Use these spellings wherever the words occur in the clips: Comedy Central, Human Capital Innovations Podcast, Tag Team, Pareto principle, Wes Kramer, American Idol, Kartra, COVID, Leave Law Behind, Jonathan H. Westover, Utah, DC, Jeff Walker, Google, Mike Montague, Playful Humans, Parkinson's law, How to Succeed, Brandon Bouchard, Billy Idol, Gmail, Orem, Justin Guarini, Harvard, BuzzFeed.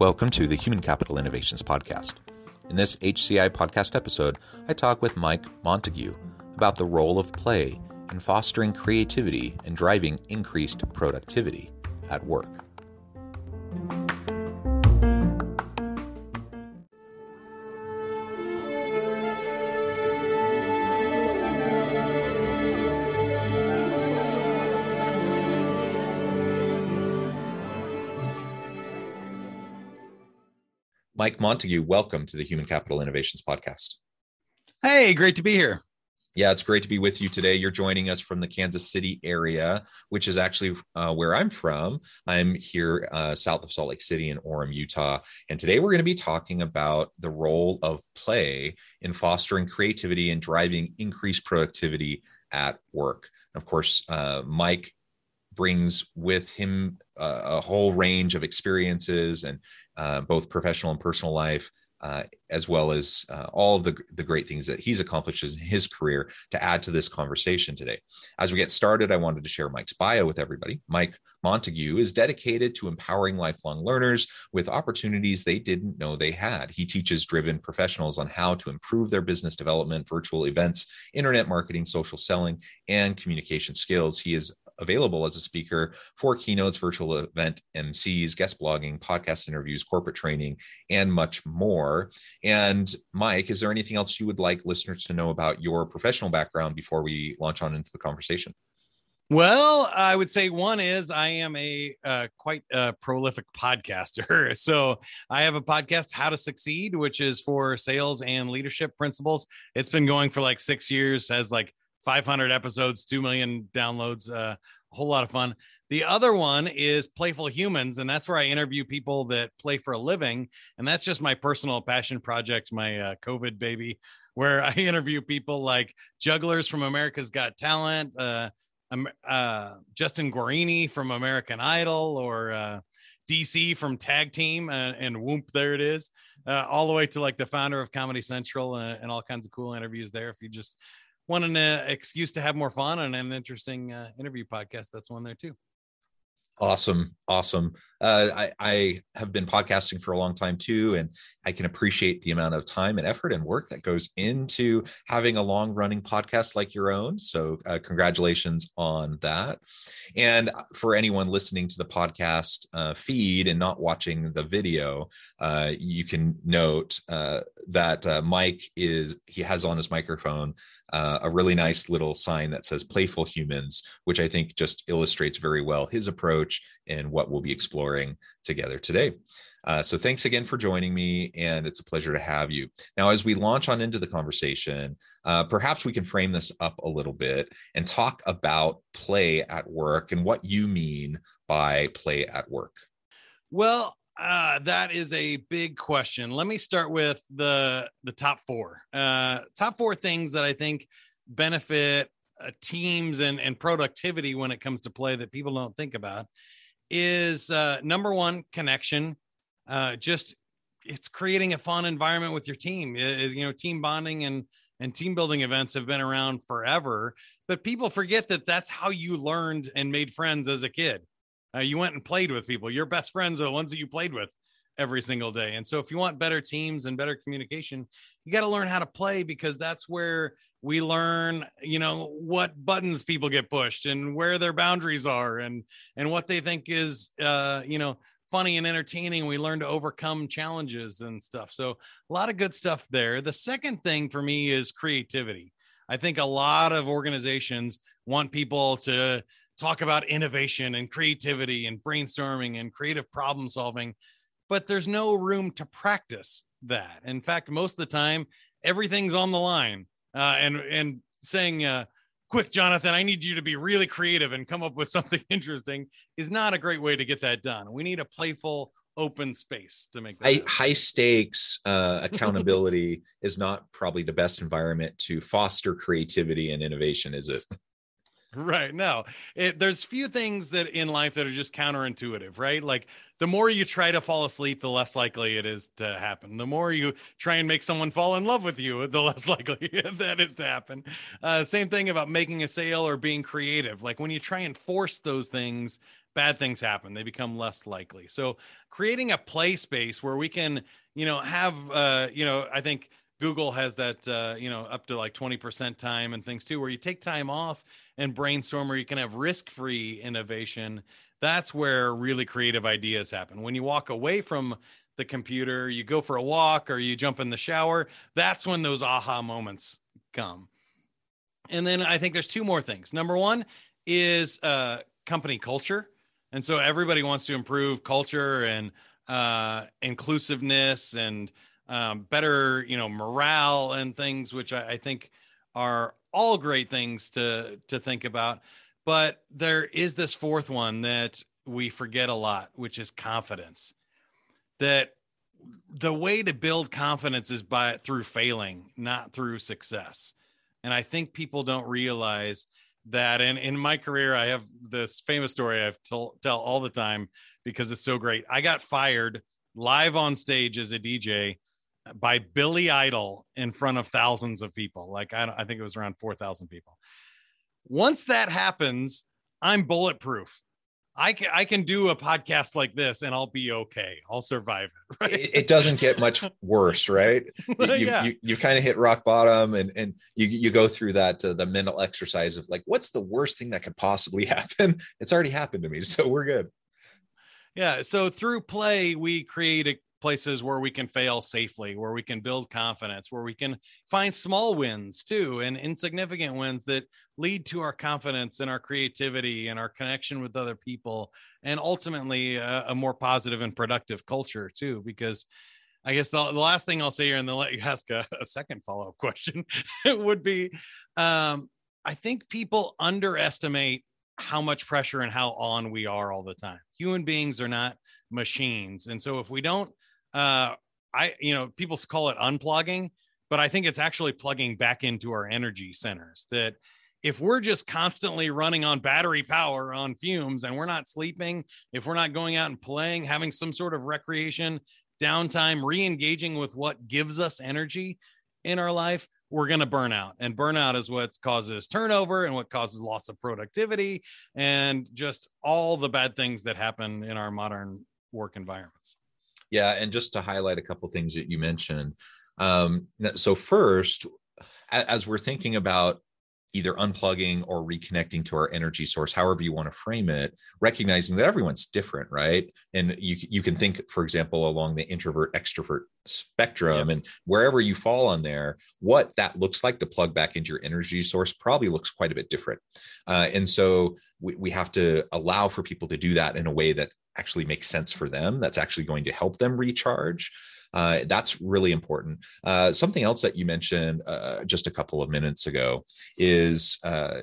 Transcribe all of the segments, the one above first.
Welcome to the Human Capital Innovations Podcast. In this HCI podcast episode, I talk with Mike Montague about the role of play in fostering creativity and driving increased productivity at work. Mike Montague, welcome to the Human Capital Innovations Podcast. Hey, great to be here. Yeah, it's great to be with you today. You're joining us from the Kansas City area, which is actually where I'm from. I'm here south of Salt Lake City in Orem, Utah. And today we're going to be talking about the role of play in fostering creativity and driving increased productivity at work. And of course, Mike brings with him a whole range of experiences and both professional and personal life, as well as all of the great things that he's accomplished in his career to add to this conversation today. As we get started, I wanted to share Mike's bio with everybody. Mike Montague is dedicated to empowering lifelong learners with opportunities they didn't know they had. He teaches driven professionals on how to improve their business development, virtual events, internet marketing, social selling, and communication skills. He is available as a speaker for keynotes, virtual event MCs, guest blogging, podcast interviews, corporate training, and much more. And Mike, is there anything else you would like listeners to know about your professional background before we launch on into the conversation? Well, I would say one is I am a quite a prolific podcaster. So I have a podcast, How to Succeed, which is for sales and leadership principles. It's been going for like 6 years, has like 500 episodes, 2 million downloads, a whole lot of fun. The other one is Playful Humans, and that's where I interview people that play for a living. And that's just my personal passion project, my COVID baby, where I interview people like jugglers from America's Got Talent, Justin Guarini from American Idol, or DC from Tag Team, and whoop, there it is, all the way to like the founder of Comedy Central and all kinds of cool interviews there. If you just want an excuse to have more fun and an interesting interview podcast, that's one there too. Awesome. I have been podcasting for a long time too, and I can appreciate the amount of time and effort and work that goes into having a long running podcast like your own. So congratulations on that. And for anyone listening to the podcast feed and not watching the video, you can note that Mike has on his microphone a really nice little sign that says Playful Humans, which I think just illustrates very well his approach and what we'll be exploring together today. So thanks again for joining me, and it's a pleasure to have you. Now, as we launch on into the conversation, perhaps we can frame this up a little bit and talk about play at work and what you mean by play at work. Well, that is a big question. Let me start with the top four things that I think benefit teams and productivity when it comes to play that people don't think about is number one, connection. It's creating a fun environment with your team. Team bonding and team building events have been around forever, but people forget that that's how you learned and made friends as a kid. You went and played with people. Your best friends are the ones that you played with every single day. And so if you want better teams and better communication, you got to learn how to play, because that's where we learn, what buttons people get pushed and where their boundaries are and what they think is, funny and entertaining. We learn to overcome challenges and stuff. So a lot of good stuff there. The second thing for me is creativity. I think a lot of organizations want people to talk about innovation and creativity and brainstorming and creative problem solving, but there's no room to practice that. In fact, most of the time, everything's on the line, and saying quick, Jonathan, I need you to be really creative and come up with something interesting is not a great way to get that done. We need a playful, open space to make that high stakes accountability is not probably the best environment to foster creativity and innovation, is it? Right. No, there's few things that in life that are just counterintuitive, right? Like the more you try to fall asleep, the less likely it is to happen. The more you try and make someone fall in love with you, the less likely that is to happen. Same thing about making a sale or being creative. Like when you try and force those things, bad things happen. They become less likely. So creating a play space where we can, have, I think Google has that, up to like 20% time and things too, where you take time off and brainstorm, or you can have risk-free innovation. That's where really creative ideas happen. When you walk away from the computer, you go for a walk, or you jump in the shower, that's when those aha moments come. And then I think there's two more things. Number one is company culture. And so everybody wants to improve culture and inclusiveness and better, morale and things, which I think are all great things to think about. But there is this fourth one that we forget a lot, which is confidence. That the way to build confidence is through failing, not through success. And I think people don't realize that. And in my career, I have this famous story I tell all the time because it's so great. I got fired live on stage as a DJ by Billy Idol in front of thousands of people. Like I think it was around 4,000 people. Once that happens, I'm bulletproof. I can do a podcast like this and I'll be okay. I'll survive it. Right? It doesn't get much worse, right? You kind of hit rock bottom and you go through that, the mental exercise of like, what's the worst thing that could possibly happen? It's already happened to me, so we're good. Yeah. So through play, we create places where we can fail safely, where we can build confidence, where we can find small wins too, and insignificant wins that lead to our confidence and our creativity and our connection with other people, and ultimately a more positive and productive culture too. Because I guess the last thing I'll say here, and then let you ask a second follow-up question, would be, I think people underestimate how much pressure and how on we are all the time. Human beings are not machines. And so if we don't, people call it unplugging, but I think it's actually plugging back into our energy centers. That if we're just constantly running on battery power, on fumes, and we're not sleeping, if we're not going out and playing, having some sort of recreation, downtime, re-engaging with what gives us energy in our life, we're going to burn out. And burnout is what causes turnover and what causes loss of productivity and just all the bad things that happen in our modern work environments. Yeah. And just to highlight a couple of things that you mentioned. So first, as we're thinking about either unplugging or reconnecting to our energy source, however you want to frame it, recognizing that everyone's different, right? And you can think, for example, along the introvert extrovert spectrum, and wherever you fall on there, what that looks like to plug back into your energy source probably looks quite a bit different. And so we have to allow for people to do that in a way that actually makes sense for them, that's actually going to help them recharge. That's really important. Something else that you mentioned just a couple of minutes ago is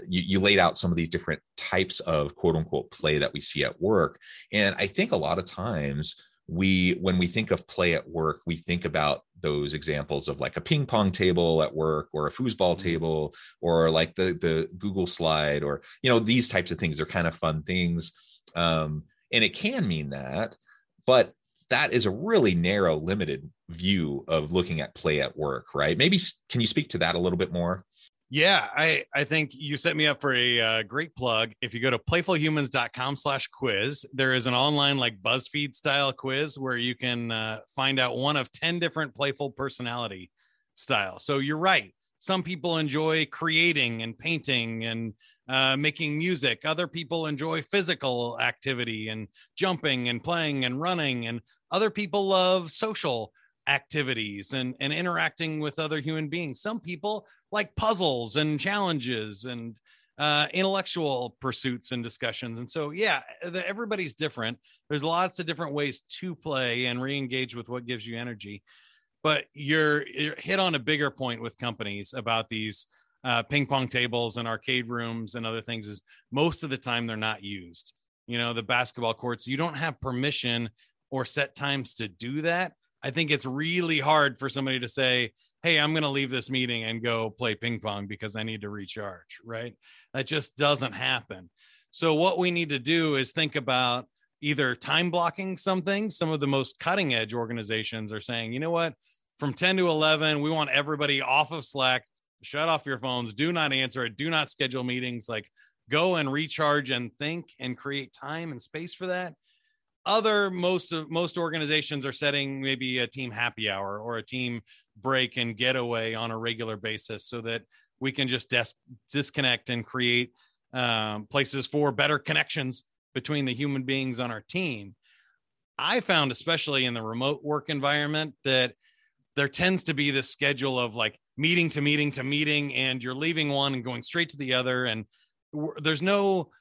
you laid out some of these different types of quote unquote play that we see at work. And I think a lot of times when we think of play at work, we think about those examples of like a ping pong table at work or a foosball table or like the Google slide or, these types of things are kind of fun things. And it can mean that, but that is a really narrow, limited view of looking at play at work, right? Maybe can you speak to that a little bit more? Yeah, I think you set me up for a great plug. If you go to playfulhumans.com/quiz, there is an online like BuzzFeed style quiz where you can find out one of 10 different playful personality styles. So you're right. Some people enjoy creating and painting and making music. Other people enjoy physical activity and jumping and playing and running. And other people love social activities and interacting with other human beings. Some people like puzzles and challenges and intellectual pursuits and discussions. And so, everybody's different. There's lots of different ways to play and re-engage with what gives you energy. But you're hit on a bigger point with companies about these ping pong tables and arcade rooms and other things is most of the time they're not used. You know, the basketball courts, you don't have permission or set times to do that. I think it's really hard for somebody to say, hey, I'm going to leave this meeting and go play ping pong because I need to recharge, right? That just doesn't happen. So what we need to do is think about either time blocking something. Some of the most cutting edge organizations are saying, you know what, from 10 to 11, we want everybody off of Slack, shut off your phones, do not answer it, do not schedule meetings, like go and recharge and think and create time and space for that. Other, most organizations are setting maybe a team happy hour or a team break and getaway on a regular basis so that we can just disconnect and create places for better connections between the human beings on our team. I found, especially in the remote work environment, that there tends to be this schedule of like meeting to meeting to meeting, and you're leaving one and going straight to the other. And there's no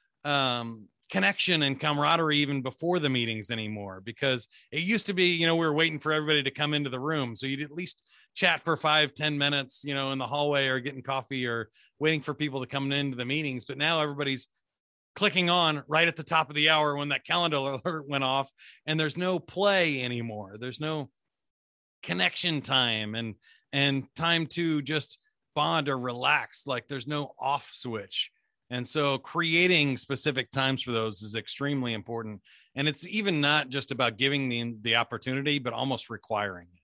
connection and camaraderie even before the meetings anymore, because it used to be, you know, we were waiting for everybody to come into the room. So you'd at least chat for 5-10 minutes, you know, in the hallway or getting coffee or waiting for people to come into the meetings. But now everybody's clicking on right at the top of the hour when that calendar alert went off, and there's no play anymore. There's no connection time and time to just bond or relax. Like there's no off switch. And so creating specific times for those is extremely important. And it's even not just about giving the opportunity, but almost requiring it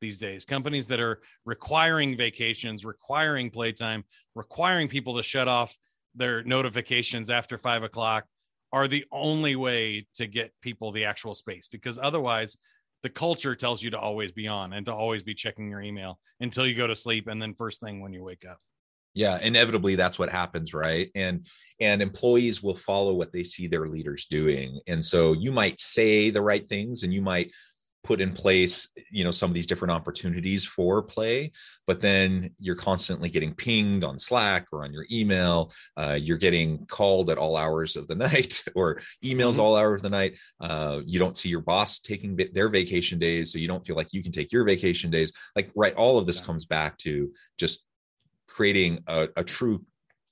these days. Companies that are requiring vacations, requiring playtime, requiring people to shut off their notifications after 5 o'clock are the only way to get people the actual space, because otherwise the culture tells you to always be on and to always be checking your email until you go to sleep and then first thing when you wake up. Yeah, inevitably that's what happens, right? And employees will follow what they see their leaders doing. And so you might say the right things and you might put in place, you know, some of these different opportunities for play, but then you're constantly getting pinged on Slack or on your email. You're getting called at all hours of the night or emails all hours of the night. You don't see your boss taking their vacation days, so you don't feel like you can take your vacation days. Like, right, all of this comes back to just creating a true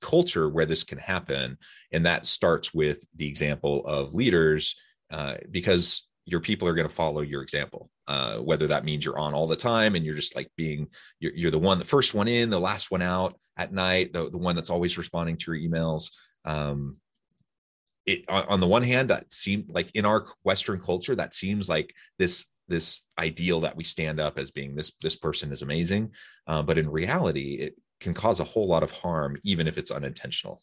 culture where this can happen. And that starts with the example of leaders, because your people are going to follow your example, whether that means you're on all the time and you're just like you're the one, the first one in, the last one out at night, the one that's always responding to your emails. On the one hand, that seemed like in our Western culture, that seems like this ideal that we stand up as being this person is amazing. But in reality, it can cause a whole lot of harm, even if it's unintentional.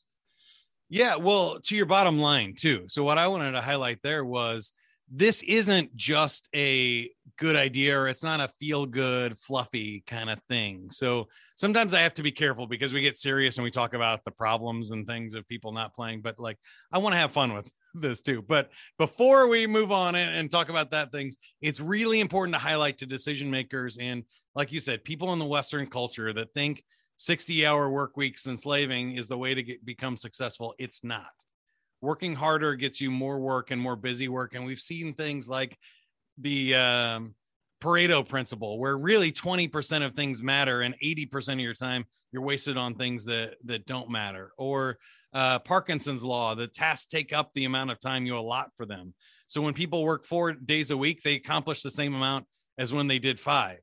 Yeah. Well, to your bottom line too. So what I wanted to highlight there was, this isn't just a good idea, or it's not a feel good, fluffy kind of thing. So sometimes I have to be careful because we get serious and we talk about the problems and things of people not playing, but like, I want to have fun with this too. But before we move on and talk about that things, it's really important to highlight to decision makers. And like you said, people in the Western culture that think 60-hour work weeks and slaving is the way to become successful. It's not. Working harder gets you more work and more busy work. And we've seen things like the Pareto principle, where really 20% of things matter and 80% of your time you're wasted on things that don't matter. Or Parkinson's law, the tasks take up the amount of time you allot for them. So when people work 4 days a week, they accomplish the same amount as when they did 5.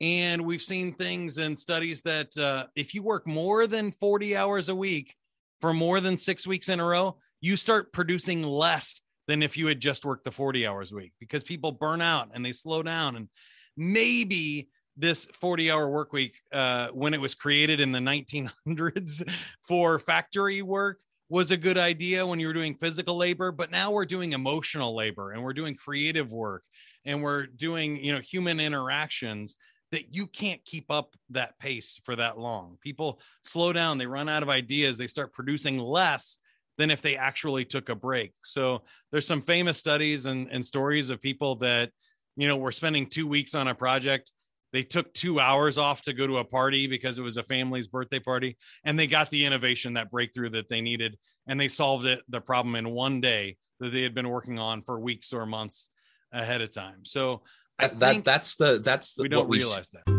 And we've seen things in studies that if you work more than 40 hours a week for more than 6 weeks in a row, you start producing less than if you had just worked the 40 hours a week, because people burn out and they slow down. And maybe this 40-hour work week, when it was created in the 1900s for factory work, was a good idea when you were doing physical labor, but now we're doing emotional labor and we're doing creative work and we're doing, you know, human interactions that you can't keep up that pace for that long. People slow down, they run out of ideas, they start producing less than if they actually took a break. So there's some famous studies and stories of people that, you know, were spending 2 weeks on a project. They took 2 hours off to go to a party because it was a family's birthday party, and they got the innovation, that breakthrough that they needed, and they solved the problem in one day that they had been working on for weeks or months ahead of time. So that's what we realize that.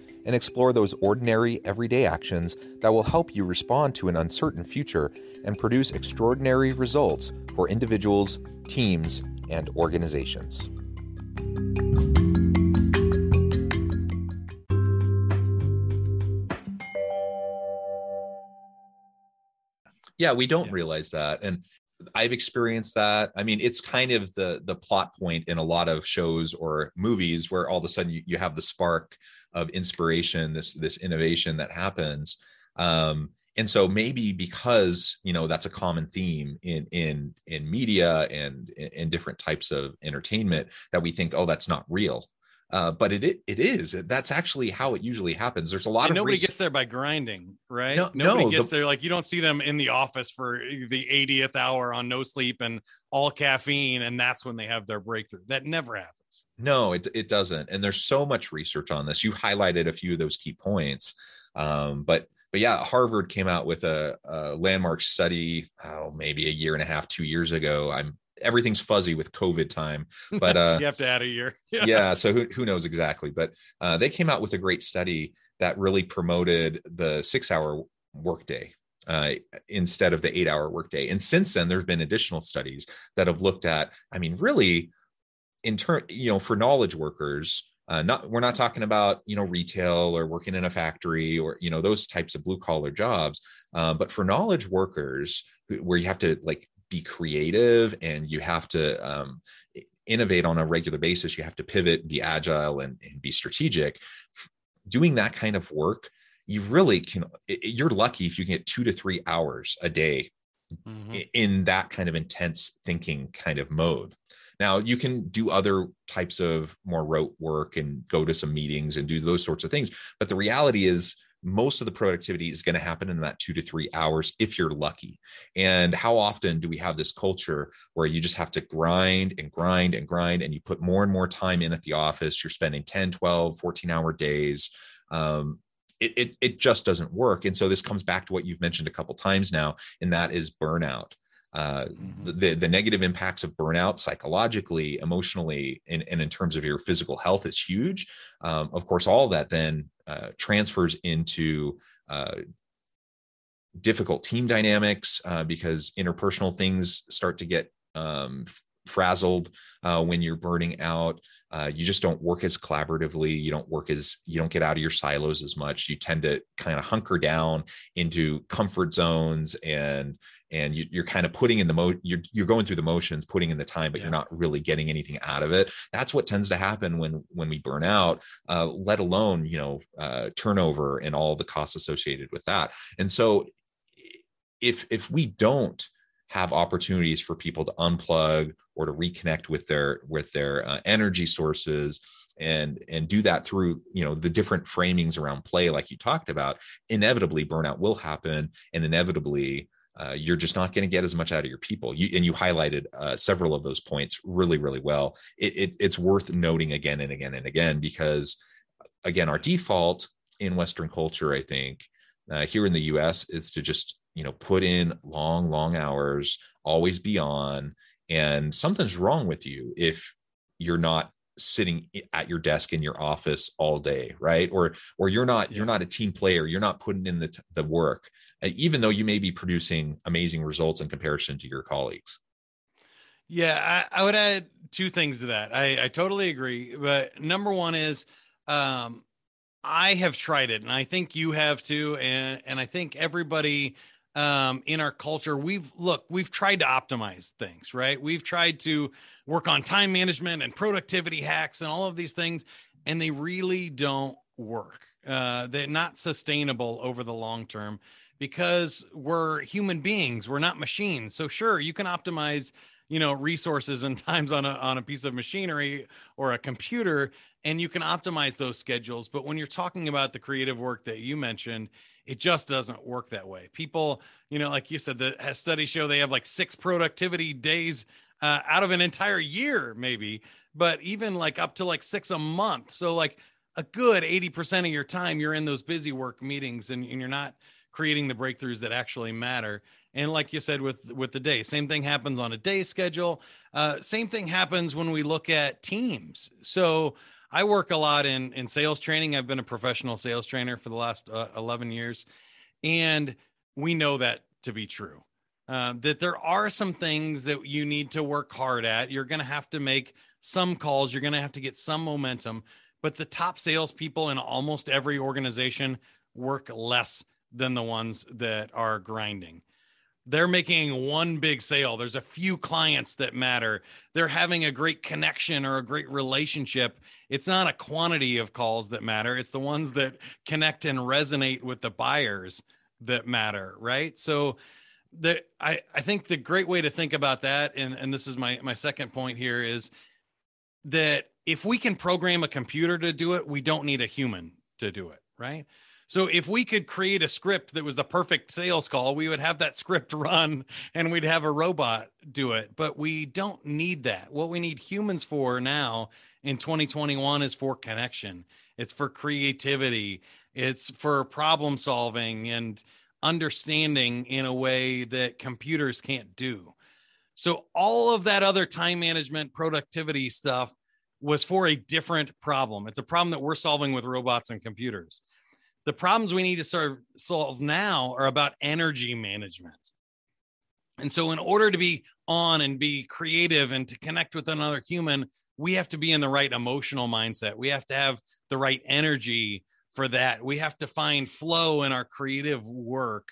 and explore those ordinary, everyday actions that will help you respond to an uncertain future and produce extraordinary results for individuals, teams, and organizations. Yeah, we don't realize that. And I've experienced that. I mean, it's kind of the plot point in a lot of shows or movies where all of a sudden you have the spark of inspiration, this innovation that happens. And so maybe because, that's a common theme in media and in different types of entertainment that we think, oh, that's not real. But it is. That's actually how it usually happens. There's a lot of nobody gets there by grinding, right? Nobody gets there. Like, you don't see them in the office for the 80th hour on no sleep and all caffeine, and that's when they have their breakthrough. That never happens. No, it doesn't. And there's so much research on this. You highlighted a few of those key points, but yeah, Harvard came out with a landmark study, maybe a year and a half, 2 years ago. Everything's fuzzy with COVID time, but you have to add a year. Yeah. So who knows exactly, but they came out with a great study that really promoted the 6-hour workday instead of the 8-hour workday. And since then there've been additional studies that have looked at, really in turn, for knowledge workers, we're not talking about, retail or working in a factory or, those types of blue collar jobs. But for knowledge workers where you have to be creative and you have to innovate on a regular basis. You have to pivot, be agile, and be strategic. Doing that kind of work, you really you're lucky if you can get 2 to 3 hours a day in that kind of intense thinking kind of mode. Now you can do other types of more rote work and go to some meetings and do those sorts of things. But the reality is, most of the productivity is going to happen in that 2 to 3 hours if you're lucky. And how often do we have this culture where you just have to grind and grind and grind, and you put more and more time in at the office? You're spending 10, 12, 14-hour days. It just doesn't work. And so this comes back to what you've mentioned a couple times now, and that is burnout. The negative impacts of burnout psychologically, emotionally, and in terms of your physical health is huge. Of course, all that then transfers into difficult team dynamics because interpersonal things start to get frazzled when you're burning out. You just don't work as collaboratively. You don't get out of your silos as much. You tend to kind of hunker down into comfort zones and you're kind of putting in the you're going through the motions, putting in the time, but you're not really getting anything out of it. That's what tends to happen when we burn out, let alone, turnover and all the costs associated with that. And so if we don't have opportunities for people to unplug or to reconnect with their energy sources and do that through, the different framings around play, like you talked about, inevitably burnout will happen, and inevitably, you're just not going to get as much out of your people. You highlighted several of those points really, really well. It's worth noting again and again and again, because again, our default in Western culture, I think here in the US, is to just, put in long, long hours, always be on, and something's wrong with you if you're not sitting at your desk in your office all day, right? Or you're not a team player. You're not putting in the work, even though you may be producing amazing results in comparison to your colleagues. Yeah, I would add two things to that. I totally agree. But number one is I have tried it, and I think you have too. And I think everybody in our culture, we've tried to optimize things, right? We've tried to work on time management and productivity hacks and all of these things, and they really don't work. They're not sustainable over the long term because we're human beings. We're not machines. So sure, you can optimize, you know, resources and times on a piece of machinery or a computer, and you can optimize those schedules. But when you're talking about the creative work that you mentioned, it just doesn't work that way. People, you know, like you said, the studies show they have like 6 productivity days out of an entire year, maybe, but even like up to like 6 a month. So like a good 80% of your time, you're in those busy work meetings, and you're not creating the breakthroughs that actually matter. And like you said, with the day, same thing happens on a day schedule. Same thing happens when we look at teams. So I work a lot in sales training. I've been a professional sales trainer for the last 11 years. And we know that to be true, that there are some things that you need to work hard at. You're going to have to make some calls. You're going to have to get some momentum. But the top salespeople in almost every organization work less than the ones that are grinding. They're making one big sale. There's a few clients that matter. They're having a great connection or a great relationship. It's not a quantity of calls that matter. It's the ones that connect and resonate with the buyers that matter, right? So I think the great way to think about that, and this is my second point here, is that if we can program a computer to do it, we don't need a human to do it, right? So if we could create a script that was the perfect sales call, we would have that script run and we'd have a robot do it. But we don't need that. What we need humans for now in 2021 is for connection. It's for creativity. It's for problem solving and understanding in a way that computers can't do. So all of that other time management, productivity stuff was for a different problem. It's a problem that we're solving with robots and computers. The problems we need to solve now are about energy management. And so in order to be on and be creative and to connect with another human, we have to be in the right emotional mindset. We have to have the right energy for that. We have to find flow in our creative work.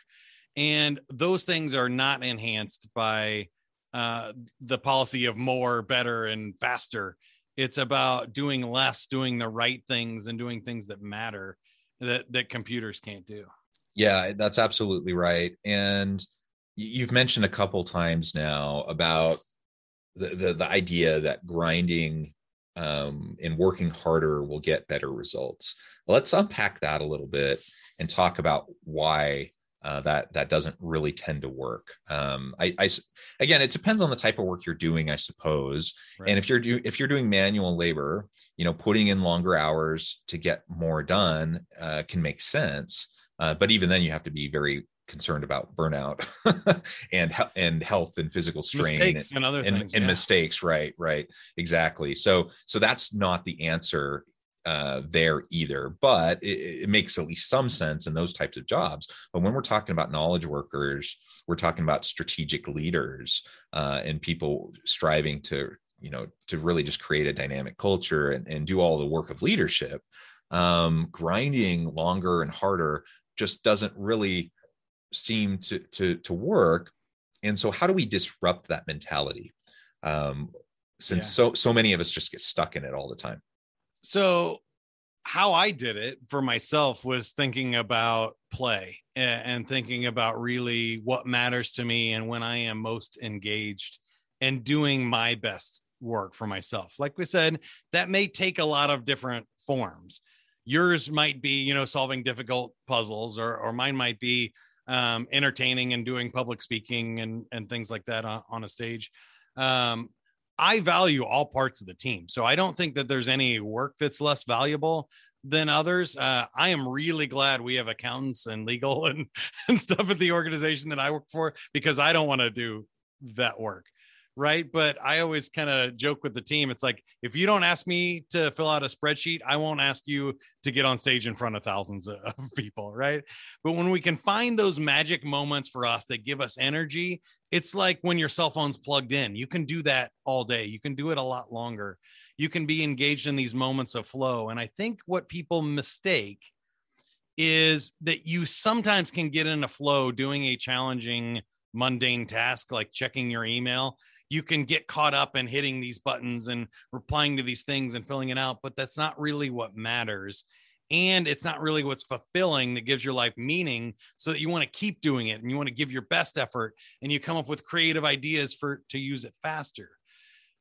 And those things are not enhanced by the policy of more, better, and faster. It's about doing less, doing the right things, and doing things that matter, that computers can't do. Yeah, that's absolutely right. And you've mentioned a couple times now about the idea that grinding and working harder will get better results. Let's unpack that a little bit and talk about why that doesn't really tend to work. Again, it depends on the type of work you're doing, I suppose. Right. And if you're doing manual labor, you know, putting in longer hours to get more done can make sense. But even then, you have to be very concerned about burnout and health and physical strain, mistakes and other things, and mistakes. Right, exactly. So that's not the answer there either, but it makes at least some sense in those types of jobs. But when we're talking about knowledge workers, we're talking about strategic leaders and people striving to, you know, to really just create a dynamic culture and do all the work of leadership. Grinding longer and harder just doesn't really seem to work. And so how do we disrupt that mentality? So many of us just get stuck in it all the time. So how I did it for myself was thinking about play and thinking about really what matters to me and when I am most engaged and doing my best work for myself. Like we said, that may take a lot of different forms. Yours might be, you know, solving difficult puzzles, or mine might be entertaining and doing public speaking and things like that on a stage. I value all parts of the team. So I don't think that there's any work that's less valuable than others. I am really glad we have accountants and legal and stuff at the organization that I work for, because I don't want to do that work. Right. But I always kind of joke with the team. It's like, if you don't ask me to fill out a spreadsheet, I won't ask you to get on stage in front of thousands of people. Right. But when we can find those magic moments for us that give us energy, it's like when your cell phone's plugged in, you can do that all day. You can do it a lot longer. you can be engaged in these moments of flow. And I think what people mistake is that you sometimes can get in a flow doing a challenging, mundane task, like checking your email. You can get caught up in hitting these buttons and replying to these things and filling it out, but that's not really what matters. And it's not really what's fulfilling that gives your life meaning, so that you want to keep doing it and you want to give your best effort and you come up with creative ideas to use it faster.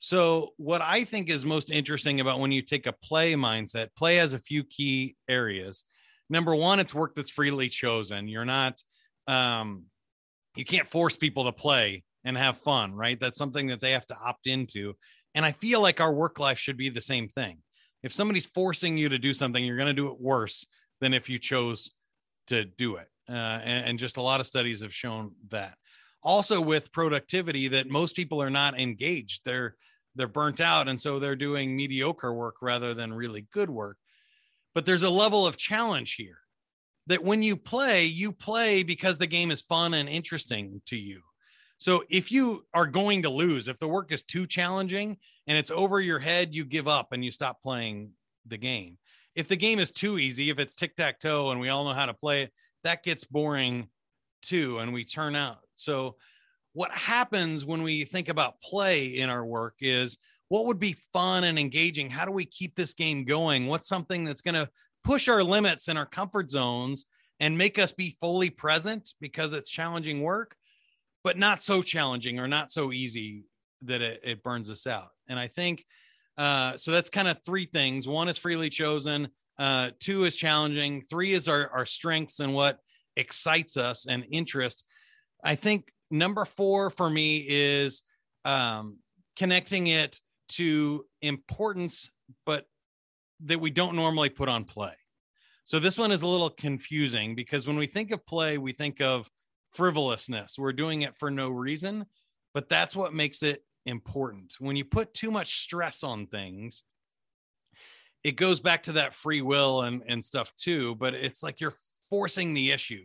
So what I think is most interesting about when you take a play mindset, play has a few key areas. Number one, it's work that's freely chosen. You're not, you can't force people to play and have fun, right? That's something that they have to opt into. And I feel like our work life should be the same thing. If somebody's forcing you to do something, you're going to do it worse than if you chose to do it. And just a lot of studies have shown that. Also with productivity, that most people are not engaged. They're burnt out. And so they're doing mediocre work rather than really good work. But there's a level of challenge here that when you play because the game is fun and interesting to you. So if you are going to lose, if the work is too challenging and it's over your head, you give up and you stop playing the game. If the game is too easy, if it's tic-tac-toe and we all know how to play it, that gets boring too, and we turn out. So what happens when we think about play in our work is, what would be fun and engaging? How do we keep this game going? What's something that's going to push our limits and our comfort zones and make us be fully present because it's challenging work, but not so challenging or not so easy that it burns us out. And I think, so that's kind of three things. One is freely chosen. Two is challenging. Three is our strengths and what excites us and interest. I think number four for me is connecting it to importance, but that we don't normally put on play. So this one is a little confusing because when we think of play, we think of frivolousness. We're doing it for no reason, but that's what makes it important. When you put too much stress on things, it goes back to that free will and stuff too, but it's like you're forcing the issue.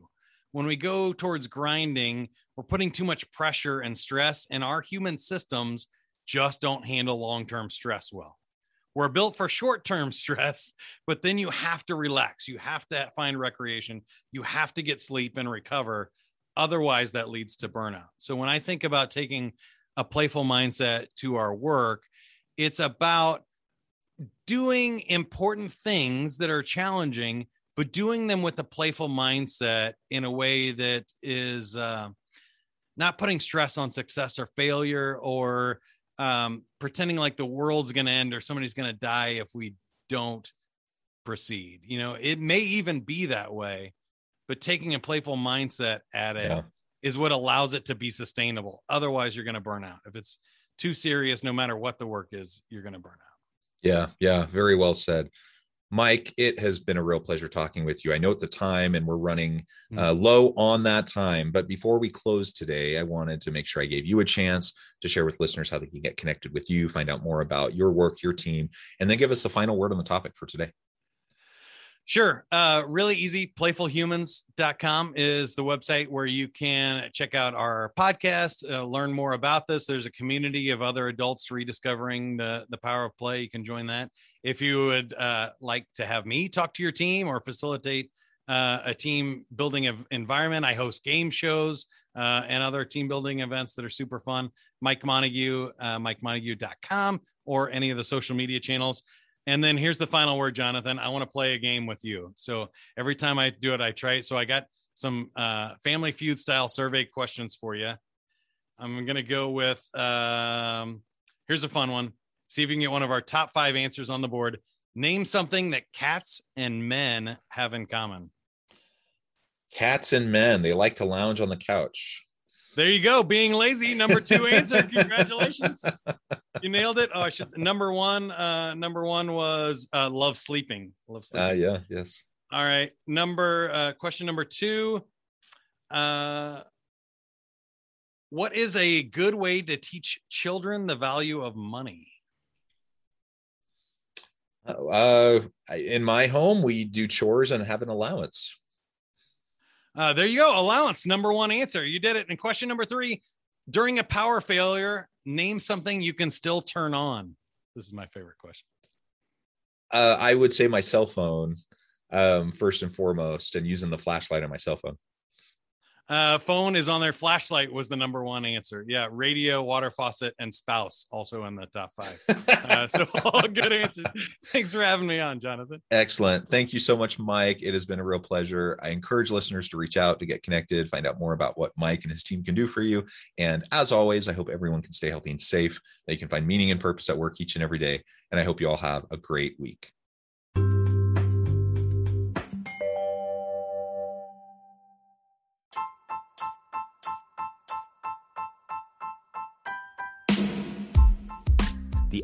When we go towards grinding, we're putting too much pressure and stress, and our human systems just don't handle long-term stress well. We're built for short-term stress, but then you have to relax. You have to find recreation. You have to get sleep and recover. Otherwise, that leads to burnout. So when I think about taking a playful mindset to our work, it's about doing important things that are challenging, but doing them with a playful mindset in a way that is not putting stress on success or failure, or pretending like the world's going to end or somebody's going to die if we don't proceed. You know, it may even be that way, but taking a playful mindset at it is what allows it to be sustainable. Otherwise, you're going to burn out. If it's too serious, no matter what the work is, you're going to burn out. Yeah. Yeah. Very well said. Mike, it has been a real pleasure talking with you. I know at the time, and we're running low on that time, but before we close today, I wanted to make sure I gave you a chance to share with listeners how they can get connected with you, find out more about your work, your team, and then give us the final word on the topic for today. Sure. Really easy. Playfulhumans.com is the website where you can check out our podcast, learn more about this. There's a community of other adults rediscovering the power of play. You can join that. If you would like to have me talk to your team or facilitate a team building environment, I host game shows and other team building events that are super fun. Mike Montague, MikeMontague.com, or any of the social media channels. And then here's the final word, Jonathan. I want to play a game with you. So every time I do it, I try it. So I got some Family Feud style survey questions for you. I'm going to go with, here's a fun one. See if you can get one of our top 5 answers on the board. Name something that cats and men have in common. Cats and men. They like to lounge on the couch. There you go. Being lazy. Number 2 answer. Congratulations. You nailed it. Oh, I should. Number one was love sleeping. Love sleeping. Yeah. Yes. All right. Question number 2. What is a good way to teach children the value of money? In my home, we do chores and have an allowance. There you go. Allowance. Number 1 answer. You did it. And question number 3, during a power failure, name something you can still turn on. This is my favorite question. I would say my cell phone, first and foremost, and using the flashlight on my cell phone. Phone is on there. Flashlight was the number one answer. Yeah. Radio, water faucet, and spouse also in the top five. So all good answers. Thanks for having me on, Jonathan. Excellent. Thank you so much, Mike. It has been a real pleasure. I encourage listeners to reach out, to get connected, find out more about what Mike and his team can do for you. And as always, I hope everyone can stay healthy and safe, that you can find meaning and purpose at work each and every day. And I hope you all have a great week. The